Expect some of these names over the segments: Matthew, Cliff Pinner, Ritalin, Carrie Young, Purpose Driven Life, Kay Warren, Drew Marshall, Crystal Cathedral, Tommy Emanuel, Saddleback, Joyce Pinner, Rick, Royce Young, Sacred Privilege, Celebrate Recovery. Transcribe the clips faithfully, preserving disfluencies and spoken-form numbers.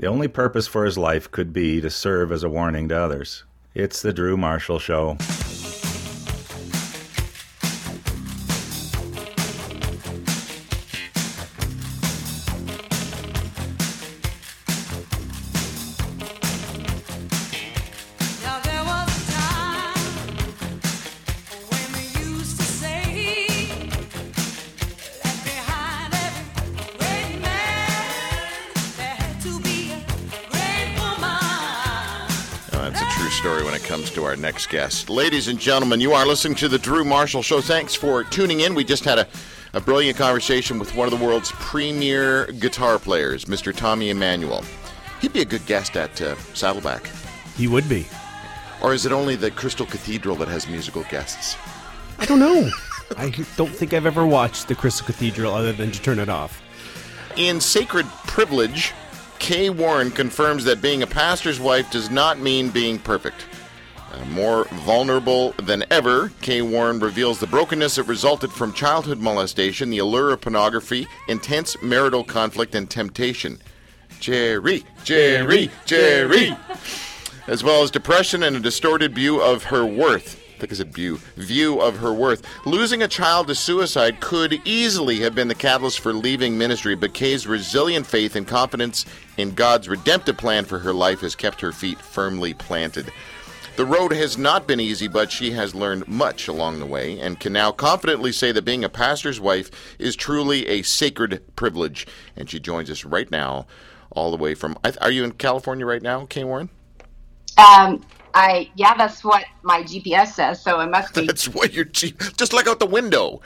The only purpose for his life could be to serve as a warning to others. It's The Drew Marshall Show. Our next guest. Ladies and gentlemen, you are listening to The Drew Marshall Show. Thanks for tuning in. We just had a, a brilliant conversation with one of the world's premier guitar players, Mister Tommy Emanuel. He'd be a good guest at uh, Saddleback. He would be. Or is it only the Crystal Cathedral that has musical guests? I don't know. I don't think I've ever watched the Crystal Cathedral other than to turn it off. In Sacred Privilege, Kay Warren confirms that being a pastor's wife does not mean being perfect. Uh, more vulnerable than ever, Kay Warren reveals the brokenness that resulted from childhood molestation, the allure of pornography, intense marital conflict, and temptation. Jerry, Jerry, Jerry! As well as depression and a distorted view of her worth. I think I said view. View of her worth. Losing a child to suicide could easily have been the catalyst for leaving ministry, but Kay's resilient faith and confidence in God's redemptive plan for her life has kept her feet firmly planted. The road has not been easy, but she has learned much along the way and can now confidently say that being a pastor's wife is truly a sacred privilege. And she joins us right now, all the way from... Are you in California right now, Kay Warren? Um, I yeah, that's what my G P S says, so it must be. That's what your G... Just look out the window.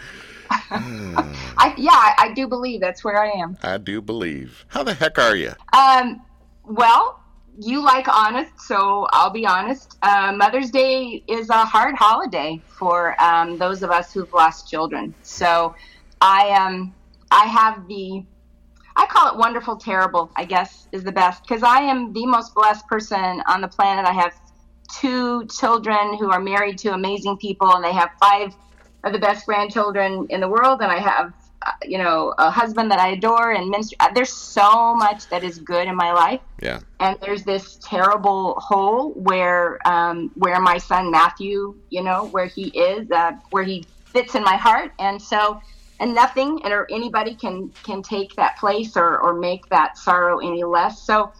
I, yeah, I do believe that's where I am. I do believe. How the heck are you? Um, well... You like honest, so I'll be honest. Uh, Mother's Day is a hard holiday for um, those of us who've lost children. So I um, I have the, I call it wonderful terrible, I guess, is the best. Because I am the most blessed person on the planet. I have two children who are married to amazing people, and they have five of the best grandchildren in the world. And I have, you know, a husband that I adore, and ministry. There's so much that is good in my life. Yeah. And there's this terrible hole where, um, where my son Matthew, you know, where he is, uh, where he fits in my heart. And so, and nothing and or anybody can, can take that place or, or make that sorrow any less. So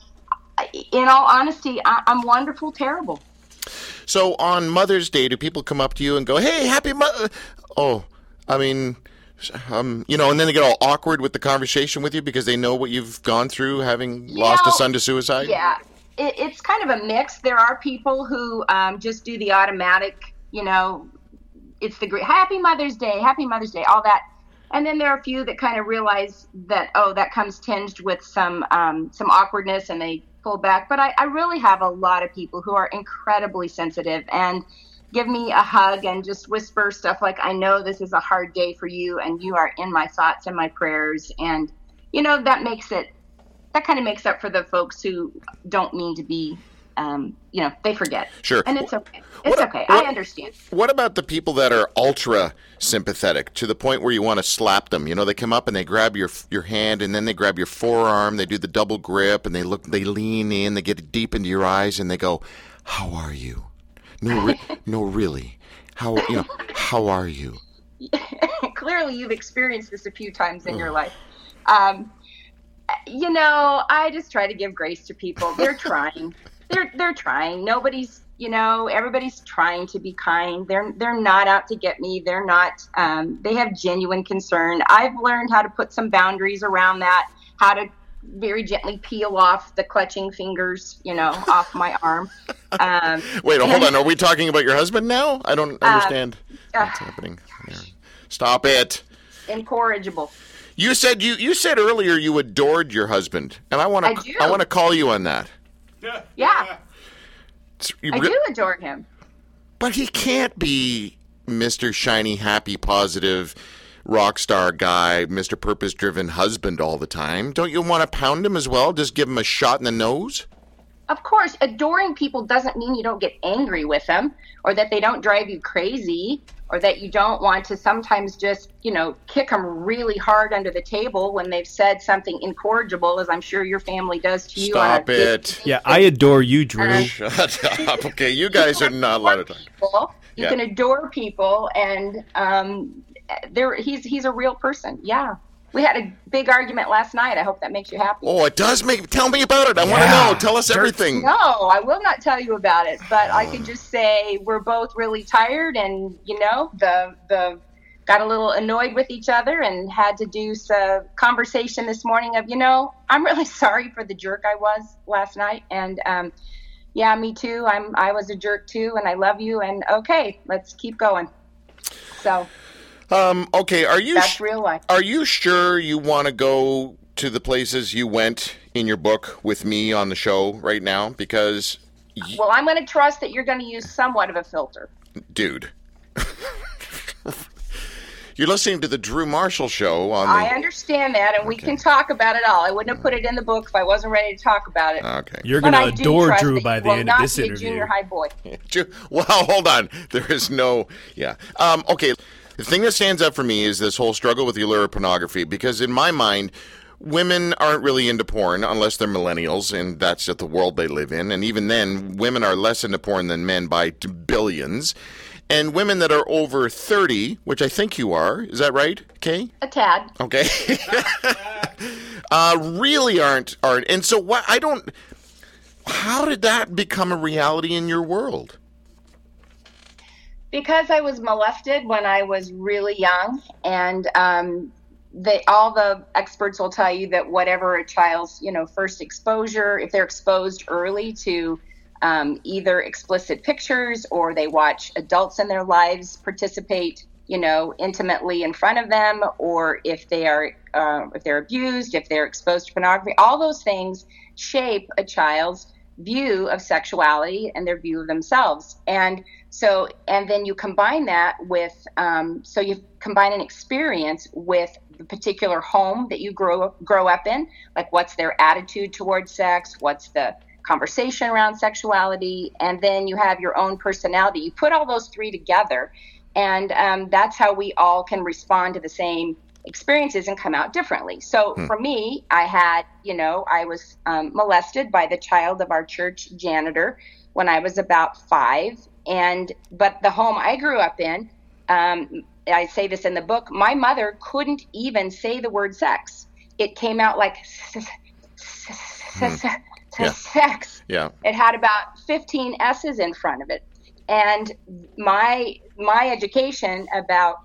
in all honesty, I, I'm wonderful, terrible. So on Mother's Day, do people come up to you and go, "Hey, happy mother." Oh, I mean, Um, you know, and then they get all awkward with the conversation with you because they know what you've gone through, having you lost know, a son to suicide? Yeah, it, it's kind of a mix. There are people who um, just do the automatic, you know, it's the great, happy Mother's Day, happy Mother's Day, all that. And then there are a few that kind of realize that, oh, that comes tinged with some um, some awkwardness, and they pull back. But I, I really have a lot of people who are incredibly sensitive and give me a hug and just whisper stuff like, "I know this is a hard day for you, and you are in my thoughts and my prayers." And, you know, that makes it, that kind of makes up for the folks who don't mean to be, um, you know, they forget. Sure. And it's okay. It's what, okay. What, I understand. What about the people that are ultra sympathetic to the point where you want to slap them? You know, they come up and they grab your your hand, and then they grab your forearm, they do the double grip, and they look, they lean in, they get deep into your eyes, and they go, "How are you?" No, re- no, really. How you know? How are you? Clearly, you've experienced this a few times in oh. your life. Um, you know, I just try to give grace to people. They're trying. they're they're trying. Nobody's, you know, everybody's trying to be kind. They're they're not out to get me. They're not. Um, they have genuine concern. I've learned how to put some boundaries around that. How to very gently peel off the clutching fingers, you know, off my arm. Um, Wait, hold on. Are we talking about your husband now? I don't understand um, uh, what's happening. There. Stop it. Incorrigible. You said you, you said earlier you adored your husband, and I want to I, I want to call you on that. Yeah, re- I do adore him. But he can't be Mister Shiny, Happy, Positive rock star guy, Mister Purpose Driven Husband all the time. Don't you want to pound him as well? Just give him a shot in the nose? Of course, adoring people doesn't mean you don't get angry with them, or that they don't drive you crazy, or that you don't want to sometimes just, you know, kick them really hard under the table when they've said something incorrigible, as I'm sure your family does to you. Stop on it. Yeah, I adore you, Drew. Um, Shut up. Okay, you guys are not allowed to talk. People. You yeah. can adore people, and um, there he's he's a real person. Yeah. We had a big argument last night. I hope that makes you happy. Oh, it does make. Tell me about it. I yeah. want to know. Tell us everything. No, I will not tell you about it. But I can just say we're both really tired, and you know, the the got a little annoyed with each other, and had to do some conversation this morning of, you know, I'm really sorry for the jerk I was last night, and um, yeah, me too. I'm I was a jerk too, and I love you. And okay, let's keep going. So. Um, okay, are you That's real life. Are you sure you want to go to the places you went in your book with me on the show right now? Because y- well, I'm going to trust that you're going to use somewhat of a filter, dude. You're listening to the Drew Marshall Show. On the... I understand that, and okay. we can talk about it all. I wouldn't have put it in the book if I wasn't ready to talk about it. Okay, you're going to adore Drew by the end of this interview. Junior high boy. Well, hold on. There is no. Yeah. Um, okay. The thing that stands up for me is this whole struggle with the allure of pornography, because in my mind, women aren't really into porn unless they're millennials, and that's just the world they live in. And even then, women are less into porn than men by billions. And women that are over thirty, which I think you are, is that right, Kay? A tad. Okay. uh, really aren't, aren't. And so what, I don't, how did that become a reality in your world? Because I was molested when I was really young, and um, they, all the experts will tell you that whatever a child's, you know, first exposure, if they're exposed early to um, either explicit pictures, or they watch adults in their lives participate, you know, intimately in front of them, or if they are uh, if they're abused, if they're exposed to pornography, all those things shape a child's view of sexuality and their view of themselves. And so, and then you combine that with, um, so you combine an experience with the particular home that you grow, grow up in, like what's their attitude towards sex, what's the conversation around sexuality, and then you have your own personality. You put all those three together, and um, that's how we all can respond to the same experiences and come out differently. So hmm. for me, I had, you know, I was um, molested by the child of our church janitor when I was about five. And, but the home I grew up in, um, I say this in the book, my mother couldn't even say the word sex. It came out like sex. Yeah. It had about fifteen S's in front of it. And my, my education about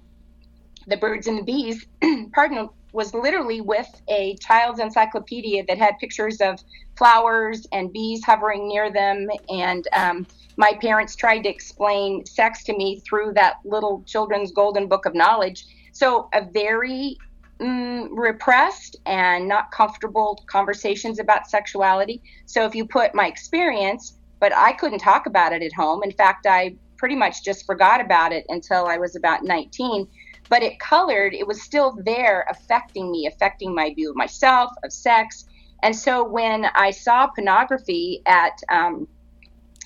the birds and the bees, pardon, was literally with a child's encyclopedia that had pictures of flowers and bees hovering near them. And um, my parents tried to explain sex to me through that little children's golden book of knowledge. So a very mm, repressed and not comfortable conversations about sexuality. So if you put my experience, but I couldn't talk about it at home. In fact, I pretty much just forgot about it until I was about nineteen. But it colored, it was still there affecting me, affecting my view of myself, of sex. And so when I saw pornography at um,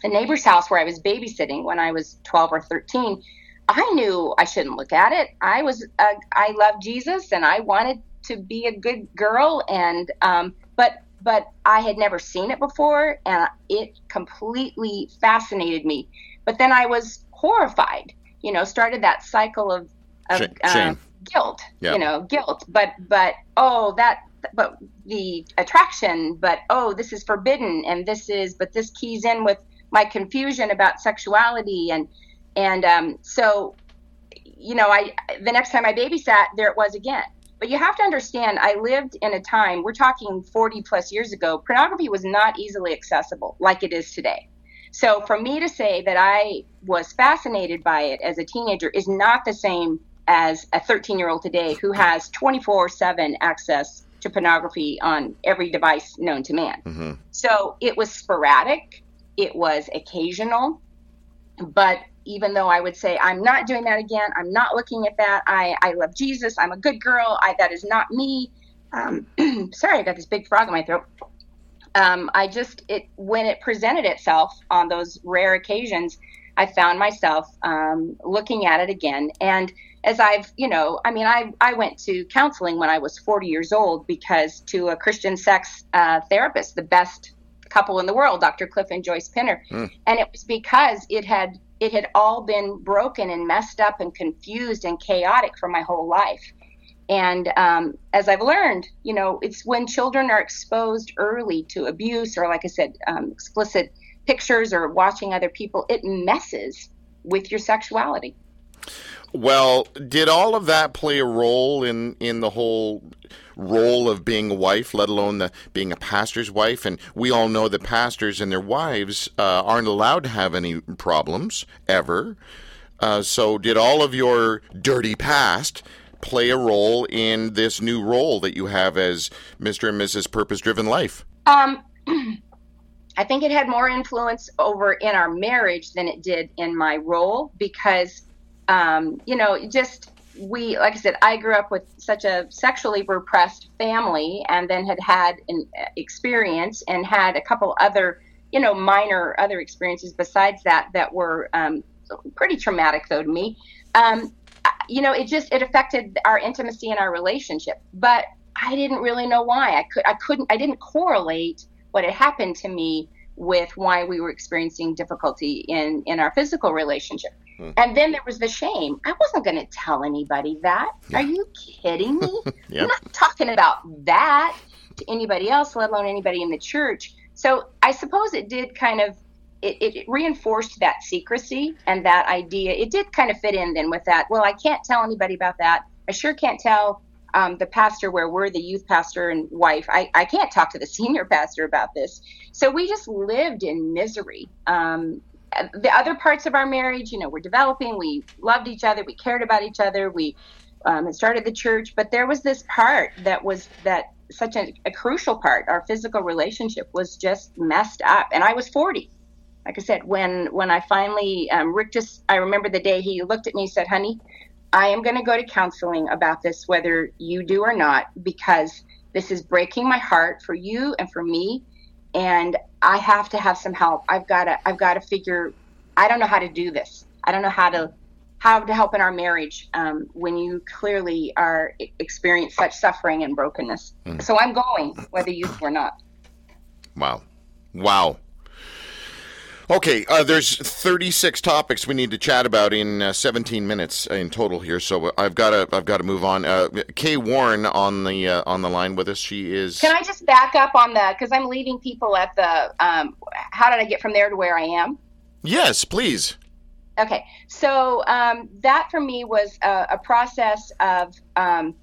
a neighbor's house where I was babysitting when I was twelve or thirteen, I knew I shouldn't look at it. I was, uh, I loved Jesus, and I wanted to be a good girl. And, um, but, but I had never seen it before, and it completely fascinated me. But then I was horrified, you know, started that cycle of, Of uh, guilt, yeah. you know, guilt, but, but, oh, that, but the attraction, but, oh, this is forbidden. And this is, but this keys in with my confusion about sexuality. And, and, um, so, you know, I, the next time I babysat, there it was again. But you have to understand, I lived in a time, we're talking forty plus years ago, pornography was not easily accessible like it is today. So for me to say that I was fascinated by it as a teenager is not the same as a thirteen-year-old today who has twenty-four seven access to pornography on every device known to man. Mm-hmm. So it was sporadic, it was occasional, but even though I would say, I'm not doing that again, I'm not looking at that, I, I love Jesus, I'm a good girl, I, that is not me. Um, sorry, I got this big frog in my throat. um, I just, it, when it presented itself on those rare occasions, I found myself um, looking at it again. And as I've, you know, I mean, I, I went to counseling when I was forty years old, because to a Christian sex uh, therapist, the best couple in the world, Doctor Cliff and Joyce Pinner. Mm. And it was because it had, it had all been broken and messed up and confused and chaotic for my whole life. And um, as I've learned, you know, it's when children are exposed early to abuse, or like I said, um, explicit pictures or watching other people, it messes with your sexuality. Well, did all of that play a role in, in the whole role of being a wife, let alone the, being a pastor's wife? And we all know that pastors and their wives uh, aren't allowed to have any problems ever. Uh, so did all of your dirty past play a role in this new role that you have as Mister and Missus Purpose Driven Life? Um, I think it had more influence over in our marriage than it did in my role, because Um, you know, just we, like I said, I grew up with such a sexually repressed family, and then had had an experience and had a couple other, you know, minor other experiences besides that, that were um, pretty traumatic, though, to me. Um, you know, it just, it affected our intimacy and our relationship, but I didn't really know why. I could, I couldn't, I didn't correlate what had happened to me with why we were experiencing difficulty in, in our physical relationship. Hmm. And then there was the shame. I wasn't going to tell anybody that. Yeah. Are you kidding me? Yep. I'm not talking about that to anybody else, let alone anybody in the church. So I suppose it did kind of, it, it reinforced that secrecy and that idea. It did kind of fit in then with that. Well, I can't tell anybody about that. I sure can't tell Um, the pastor where we're the youth pastor and wife. I, I can't talk to the senior pastor about this. So we just lived in misery. Um, the other parts of our marriage, you know, we're developing, we loved each other, we cared about each other, we um, started the church, but there was this part that was that such a, a crucial part. Our physical relationship was just messed up. And I was forty. Like I said, when, when I finally, um, Rick just, I remember the day he looked at me and said, "Honey, I am going to go to counseling about this, whether you do or not, because this is breaking my heart for you and for me. And I have to have some help. I've got to, I've got to figure, I don't know how to do this. I don't know how to, how to help in our marriage um, when you clearly are experience such suffering and brokenness." Mm. So I'm going, whether you do or not. Wow. Wow. Okay, uh, there's thirty-six topics we need to chat about in uh, seventeen minutes in total here, so I've got to I've got to move on. Uh, Kay Warren on the uh, on the line with us. She is. Can I just back up on the, because I'm leaving people at the um, how did I get from there to where I am? Yes, please. Okay, so um, that for me was a, a process of um,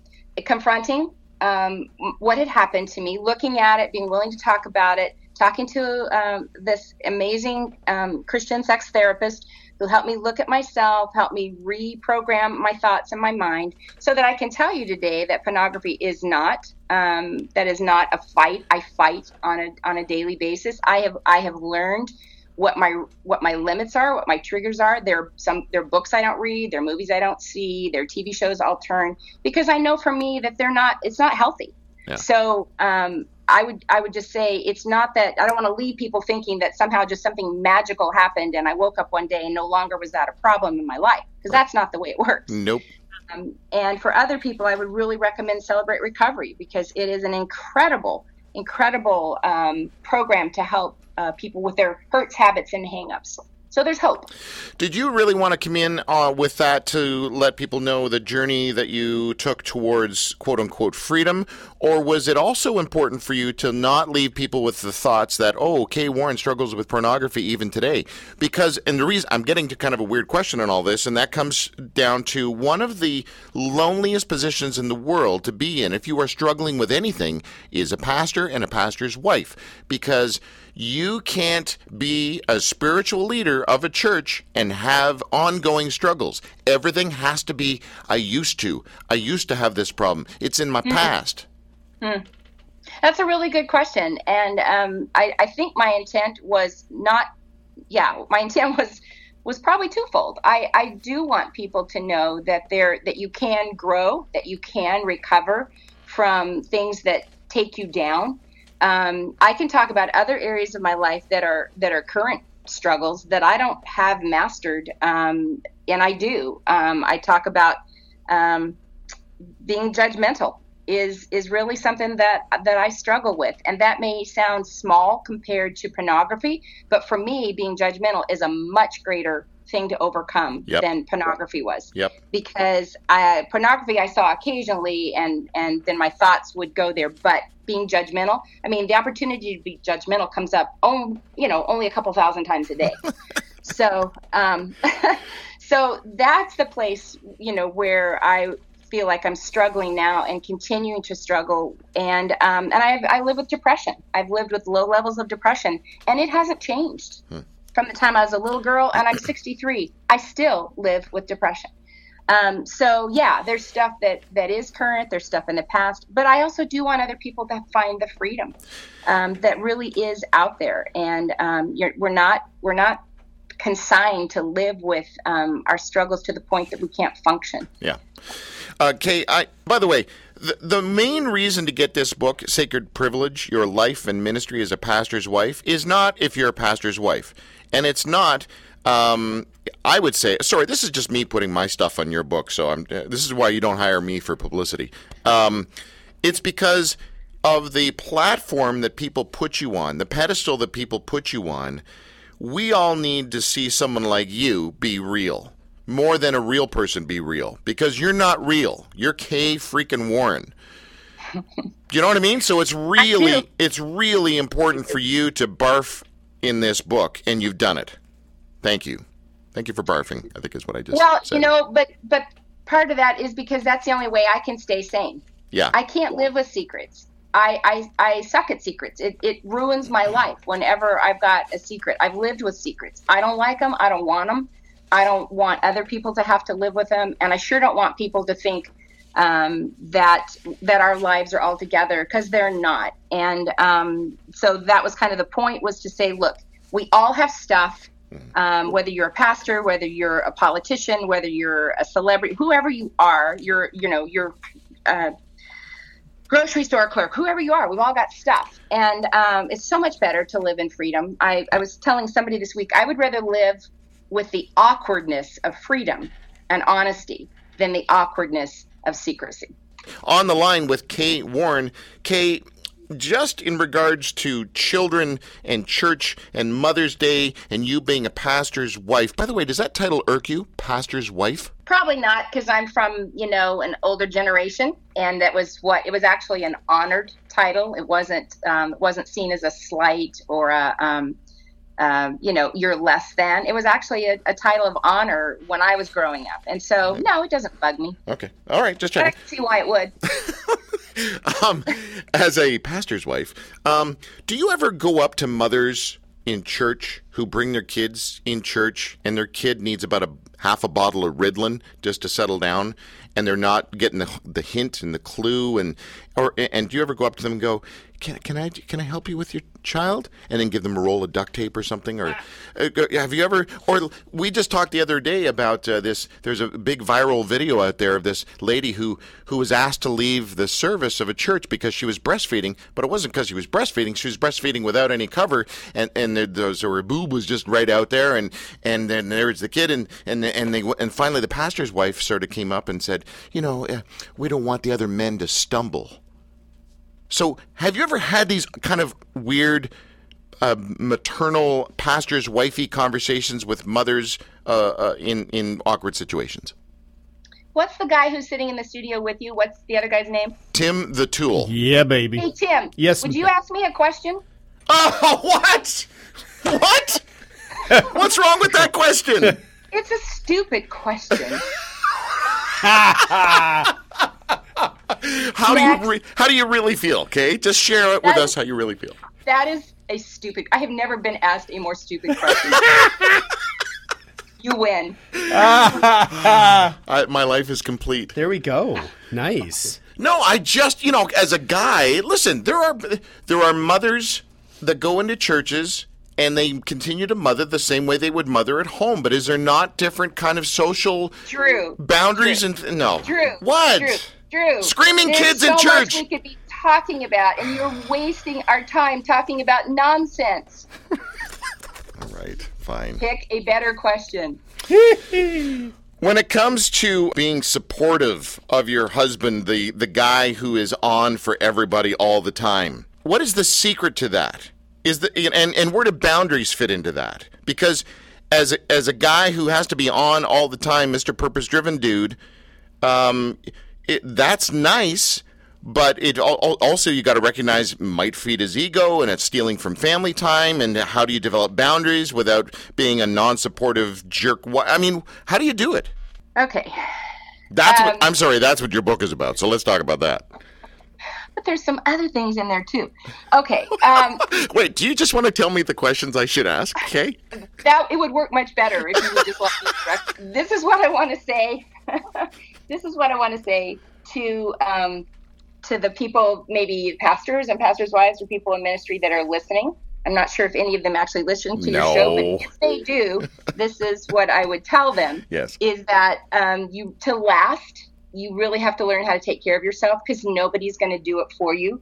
confronting um, what had happened to me, looking at it, being willing to talk about it. Talking to um, this amazing um, Christian sex therapist who helped me look at myself, helped me reprogram my thoughts and my mind, so that I can tell you today that pornography is not um, that is not a fight. I fight on a on a daily basis. I have I have learned what my what my limits are, what my triggers are. There are some there are books I don't read, there are movies I don't see, there are T V shows I'll turn, because I know for me that they're not. It's not healthy. Yeah. So. Um, I would I would just say it's not that I don't want to leave people thinking that somehow just something magical happened and I woke up one day and no longer was that a problem in my life, because that's not the way it works. Nope. Um, and for other people, I would really recommend Celebrate Recovery, because it is an incredible, incredible um, program to help uh, people with their hurts, habits, and hangups. So there's hope. Did you really want to come in uh, with that to let people know the journey that you took towards quote-unquote freedom? Or was it also important for you to not leave people with the thoughts that, oh, Kay Warren struggles with pornography even today? Because, and the reason, I'm getting to kind of a weird question on all this, and that comes down to one of the loneliest positions in the world to be in, if you are struggling with anything, is a pastor and a pastor's wife. Because you can't be a spiritual leader of a church and have ongoing struggles. Everything has to be, I used to. I used to have this problem. It's in my mm-hmm. past. Mm. That's a really good question. And um, I, I think my intent was not, yeah, my intent was was probably twofold. I, I do want people to know that there that you can grow, that you can recover from things that take you down. um, I can talk about other areas of my life that are that are current struggles that I don't have mastered, um, and I do. Um, I talk about um, being judgmental is is really something that that I struggle with, and that may sound small compared to pornography, but for me, being judgmental is a much greater thing to overcome yep. than pornography was. Yep. Because I, pornography I saw occasionally, and, and then my thoughts would go there. But being judgmental, I mean, the opportunity to be judgmental comes up, oh, you know, only a couple thousand times a day. so, um, so that's the place, you know, where I feel like I'm struggling now and continuing to struggle. And um, and I I live with depression. I've lived with low levels of depression, and it hasn't changed. Hmm. From the time I was a little girl, and I'm sixty-three, I still live with depression. Um, so yeah, there's stuff that, that is current, there's stuff in the past, but I also do want other people to find the freedom um, that really is out there. And um, you're, we're not, we're not consigned to live with um, our struggles to the point that we can't function. Yeah. Uh, Kay, I, by the way, the, the main reason to get this book, Sacred Privilege, Your Life and Ministry as a Pastor's Wife, is not if you're a pastor's wife. And it's not, um, I would say, sorry, this is just me putting my stuff on your book, so I'm, this is why you don't hire me for publicity. Um, it's because of the platform that people put you on, the pedestal that people put you on. We all need to see someone like you be real. More than a real person be real, because you're not real. You're Kay freaking Warren. You know what I mean? So it's really, it's really important for you to barf in this book, and you've done it. Thank you. Thank you for barfing, I think is what I just well, said. Well, you know, but, but part of that is because that's the only way I can stay sane. Yeah. I can't live with secrets. I, I, I suck at secrets. It, it ruins my life whenever I've got a secret. I've lived with secrets. I don't like them. I don't want them. I don't want other people to have to live with them. And I sure don't want people to think um, that that our lives are all together, because they're not. And um, so that was kind of the point, was to say, look, we all have stuff, um, whether you're a pastor, whether you're a politician, whether you're a celebrity, whoever you are, you're, you know, you're uh grocery store clerk, whoever you are, we've all got stuff. And um, it's so much better to live in freedom. I, I was telling somebody this week, I would rather live with the awkwardness of freedom and honesty than the awkwardness of secrecy. On the line with Kay Warren. Kay, just in regards to children and church and Mother's Day and you being a pastor's wife, by the way, does that title irk you, pastor's wife? Probably not, because I'm from, you know, an older generation, and that was what, it was actually an honored title. It wasn't, um, it wasn't seen as a slight or a, um, Um, you know, you're less than. It was actually a, a title of honor when I was growing up. And so, no, it doesn't bug me. Okay. All right. Just checking. I can see why it would. um, as a pastor's wife, um, do you ever go up to mothers in church who bring their kids in church, and their kid needs about a half a bottle of Ritalin just to settle down, and they're not getting the, the hint and the clue? And or and do you ever go up to them and go, Can, can I can I help you with your child? And then give them a roll of duct tape or something? Or uh, have you ever? Or we just talked the other day about uh, this. There's a big viral video out there of this lady who, who was asked to leave the service of a church because she was breastfeeding. But it wasn't because she was breastfeeding. She was breastfeeding without any cover, and and there, there was, her boob was just right out there. And, and then there was the kid, and and and they and finally the pastor's wife sort of came up and said, you know, uh, we don't want the other men to stumble. So have you ever had these kind of weird uh, maternal, pastor's wifey conversations with mothers uh, uh, in, in awkward situations? What's the guy who's sitting in the studio with you? What's the other guy's name? Tim the Tool. Yeah, baby. Hey, Tim. Yes. Would you ask me a question? Oh, what? What? What's wrong with that question? It's a stupid question. How do you re- how do you really feel, Kay? Just share it with that us is, how you really feel. That is a stupid. I have never been asked a more stupid question. You win. I, my life is complete. There we go. Nice. No, I just, you know, as a guy, listen, there are there are mothers that go into churches and they continue to mother the same way they would mother at home. But is there not different kind of social Drew, boundaries Drew, and no? Drew, what? Drew. Drew, screaming kids so in church. We could be talking about, and you're wasting our time talking about nonsense. All right, fine. Pick a better question. When it comes to being supportive of your husband, the, the guy who is on for everybody all the time, what is the secret to that? Is the and, and where do boundaries fit into that? Because as a, as a guy who has to be on all the time, Mister Purpose Driven dude, um, it, that's nice, but it also, you got to recognize, might feed his ego, and it's stealing from family time. And how do you develop boundaries without being a non-supportive jerk? I mean, how do you do it? Okay. That's um, what, I'm sorry, that's what your book is about. So let's talk about that. But there's some other things in there too. Okay. Um, Wait, do you just want to tell me the questions I should ask, Kay? That, it would work much better if you would just let me correct. This is what I want to say. This is what I want to say to... Um, to the people, maybe pastors and pastors' wives or people in ministry that are listening. I'm not sure if any of them actually listen to no. your show, but if they do, this is what I would tell them. Yes. Is that um, you to last, you really have to learn how to take care of yourself, because nobody's going to do it for you.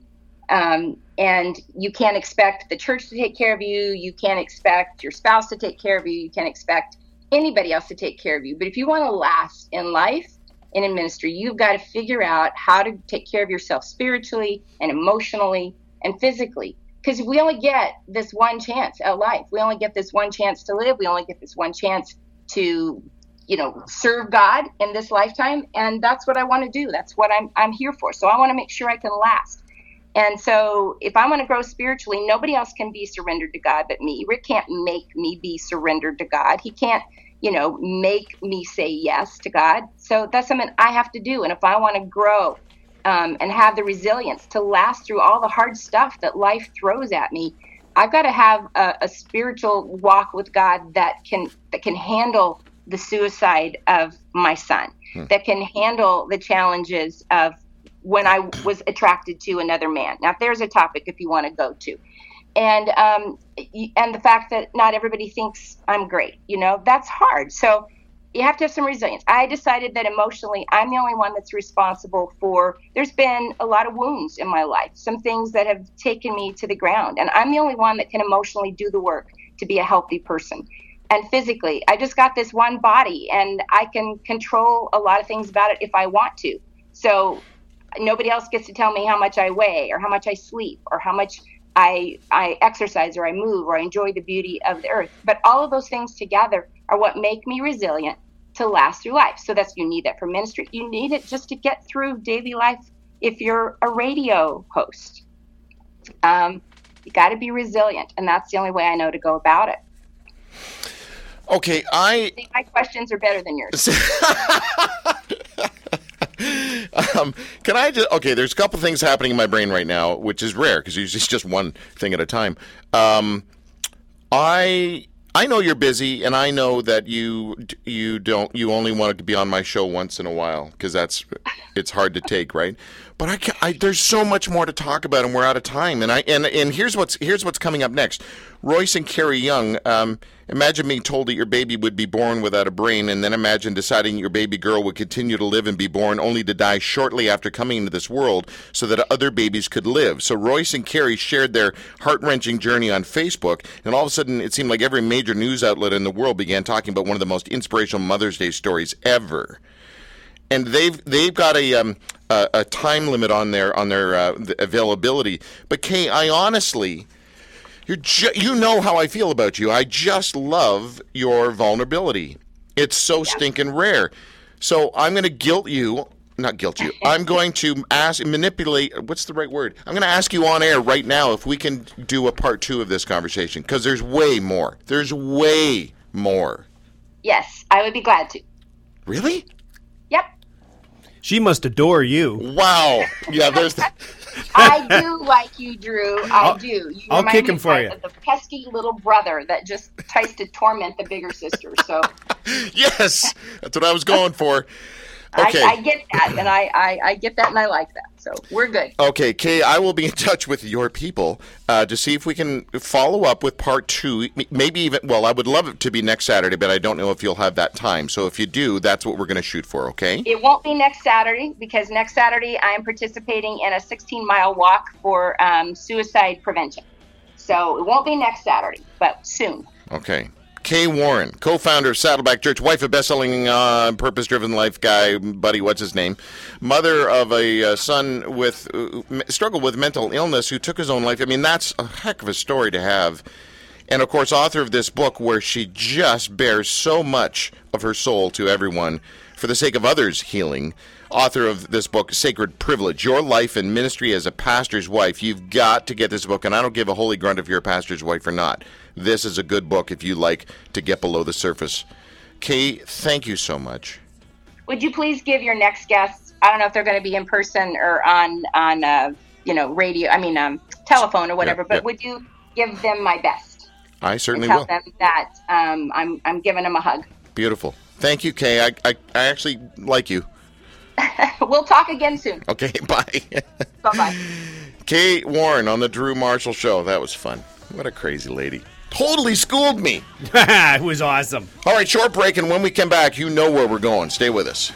Um, and you can't expect the church to take care of you. You can't expect your spouse to take care of you. You can't expect anybody else to take care of you. But if you want to last in life, and in ministry, you've got to figure out how to take care of yourself spiritually and emotionally and physically, because we only get this one chance at life. We only get this one chance to live. We only get this one chance to, you know, serve God in this lifetime. And that's what I want to do. That's what I'm I'm here for. So I want to make sure I can last. And so if I want to grow spiritually, nobody else can be surrendered to God but me. Rick can't make me be surrendered to God. He can't, you know, make me say yes to God. So that's something I have to do. And if I want to grow um, and have the resilience to last through all the hard stuff that life throws at me, I've got to have a, a spiritual walk with God that can that can handle the suicide of my son, hmm. that can handle the challenges of when I was attracted to another man. Now, there's a topic if you want to go to. And um, and the fact that not everybody thinks I'm great, you know, that's hard. So you have to have some resilience. I decided that emotionally, I'm the only one that's responsible for, there's been a lot of wounds in my life, some things that have taken me to the ground. And I'm the only one that can emotionally do the work to be a healthy person. And physically, I just got this one body, and I can control a lot of things about it if I want to. So nobody else gets to tell me how much I weigh or how much I sleep or how much I, I exercise or I move or I enjoy the beauty of the earth. But all of those things together are what make me resilient to last through life. So that's, you need that for ministry. You need it just to get through daily life. If you're a radio host, um, you got to be resilient. And that's the only way I know to go about it. Okay. I, I think my questions are better than yours. Um, can I just, okay, there's a couple things happening in my brain right now, which is rare because it's just one thing at a time. Um, I I know you're busy, and I know that you you don't you only want to be on my show once in a while because that's it's hard to take, right? But I, can, I there's so much more to talk about, and we're out of time. And I and, and here's what's here's what's coming up next. Royce and Carrie Young. Um, imagine being told that your baby would be born without a brain, and then imagine deciding your baby girl would continue to live and be born only to die shortly after coming into this world, so that other babies could live. So Royce and Carrie shared their heart-wrenching journey on Facebook, and all of a sudden it seemed like every major news outlet in the world began talking about one of the most inspirational Mother's Day stories ever. And they've they've got a um, a, a time limit on their on their uh, the availability. But Kay, I honestly. You're ju- you know how I feel about you. I just love your vulnerability. It's so yeah. stinking rare. So I'm going to guilt you. Not guilt you. I'm going to ask, manipulate. What's the right word? I'm going to ask you on air right now if we can do a part two of this conversation, because there's way more. There's way more. Yes, I would be glad to. Really? Yep. She must adore you. Wow. Yeah, there's that. I do like you, Drew. I I'll, do. You I'll kick him for you. The pesky little brother that just tries to torment the bigger sister. So yes, that's what I was going for. Okay. I, I get that, and I, I, I get that, and I like that. So we're good. Okay, Kay, I will be in touch with your people uh, to see if we can follow up with part two. Maybe even, well, I would love it to be next Saturday, but I don't know if you'll have that time. So if you do, that's what we're going to shoot for, okay? It won't be next Saturday, because next Saturday I am participating in a sixteen-mile walk for um, suicide prevention. So it won't be next Saturday, but soon. Okay. Kay Warren, co-founder of Saddleback Church, wife of best-selling uh, Purpose-Driven Life guy, buddy, what's his name, mother of a uh, son with uh, struggled with mental illness who took his own life. I mean, that's a heck of a story to have. And, of course, author of this book where she just bears so much of her soul to everyone for the sake of others' healing. Author of this book, Sacred Privilege, Your Life and Ministry as a Pastor's Wife. You've got to get this book, and I don't give a holy grunt if you're a pastor's wife or not. This is a good book if you like to get below the surface. Kay, thank you so much. Would you please give your next guests, I don't know if they're going to be in person or on, on uh, you know, radio, I mean, um, telephone or whatever, yeah, but yeah. Would you give them my best? I certainly tell will. Tell them that um, I'm, I'm giving them a hug. Beautiful. Thank you, Kay. I, I, I actually like you. We'll talk again soon. Okay, bye. Bye-bye. Kay Warren on the Drew Marshall Show. That was fun. What a crazy lady. Totally schooled me. It was awesome. All right, short break, and when we come back, you know where we're going. Stay with us.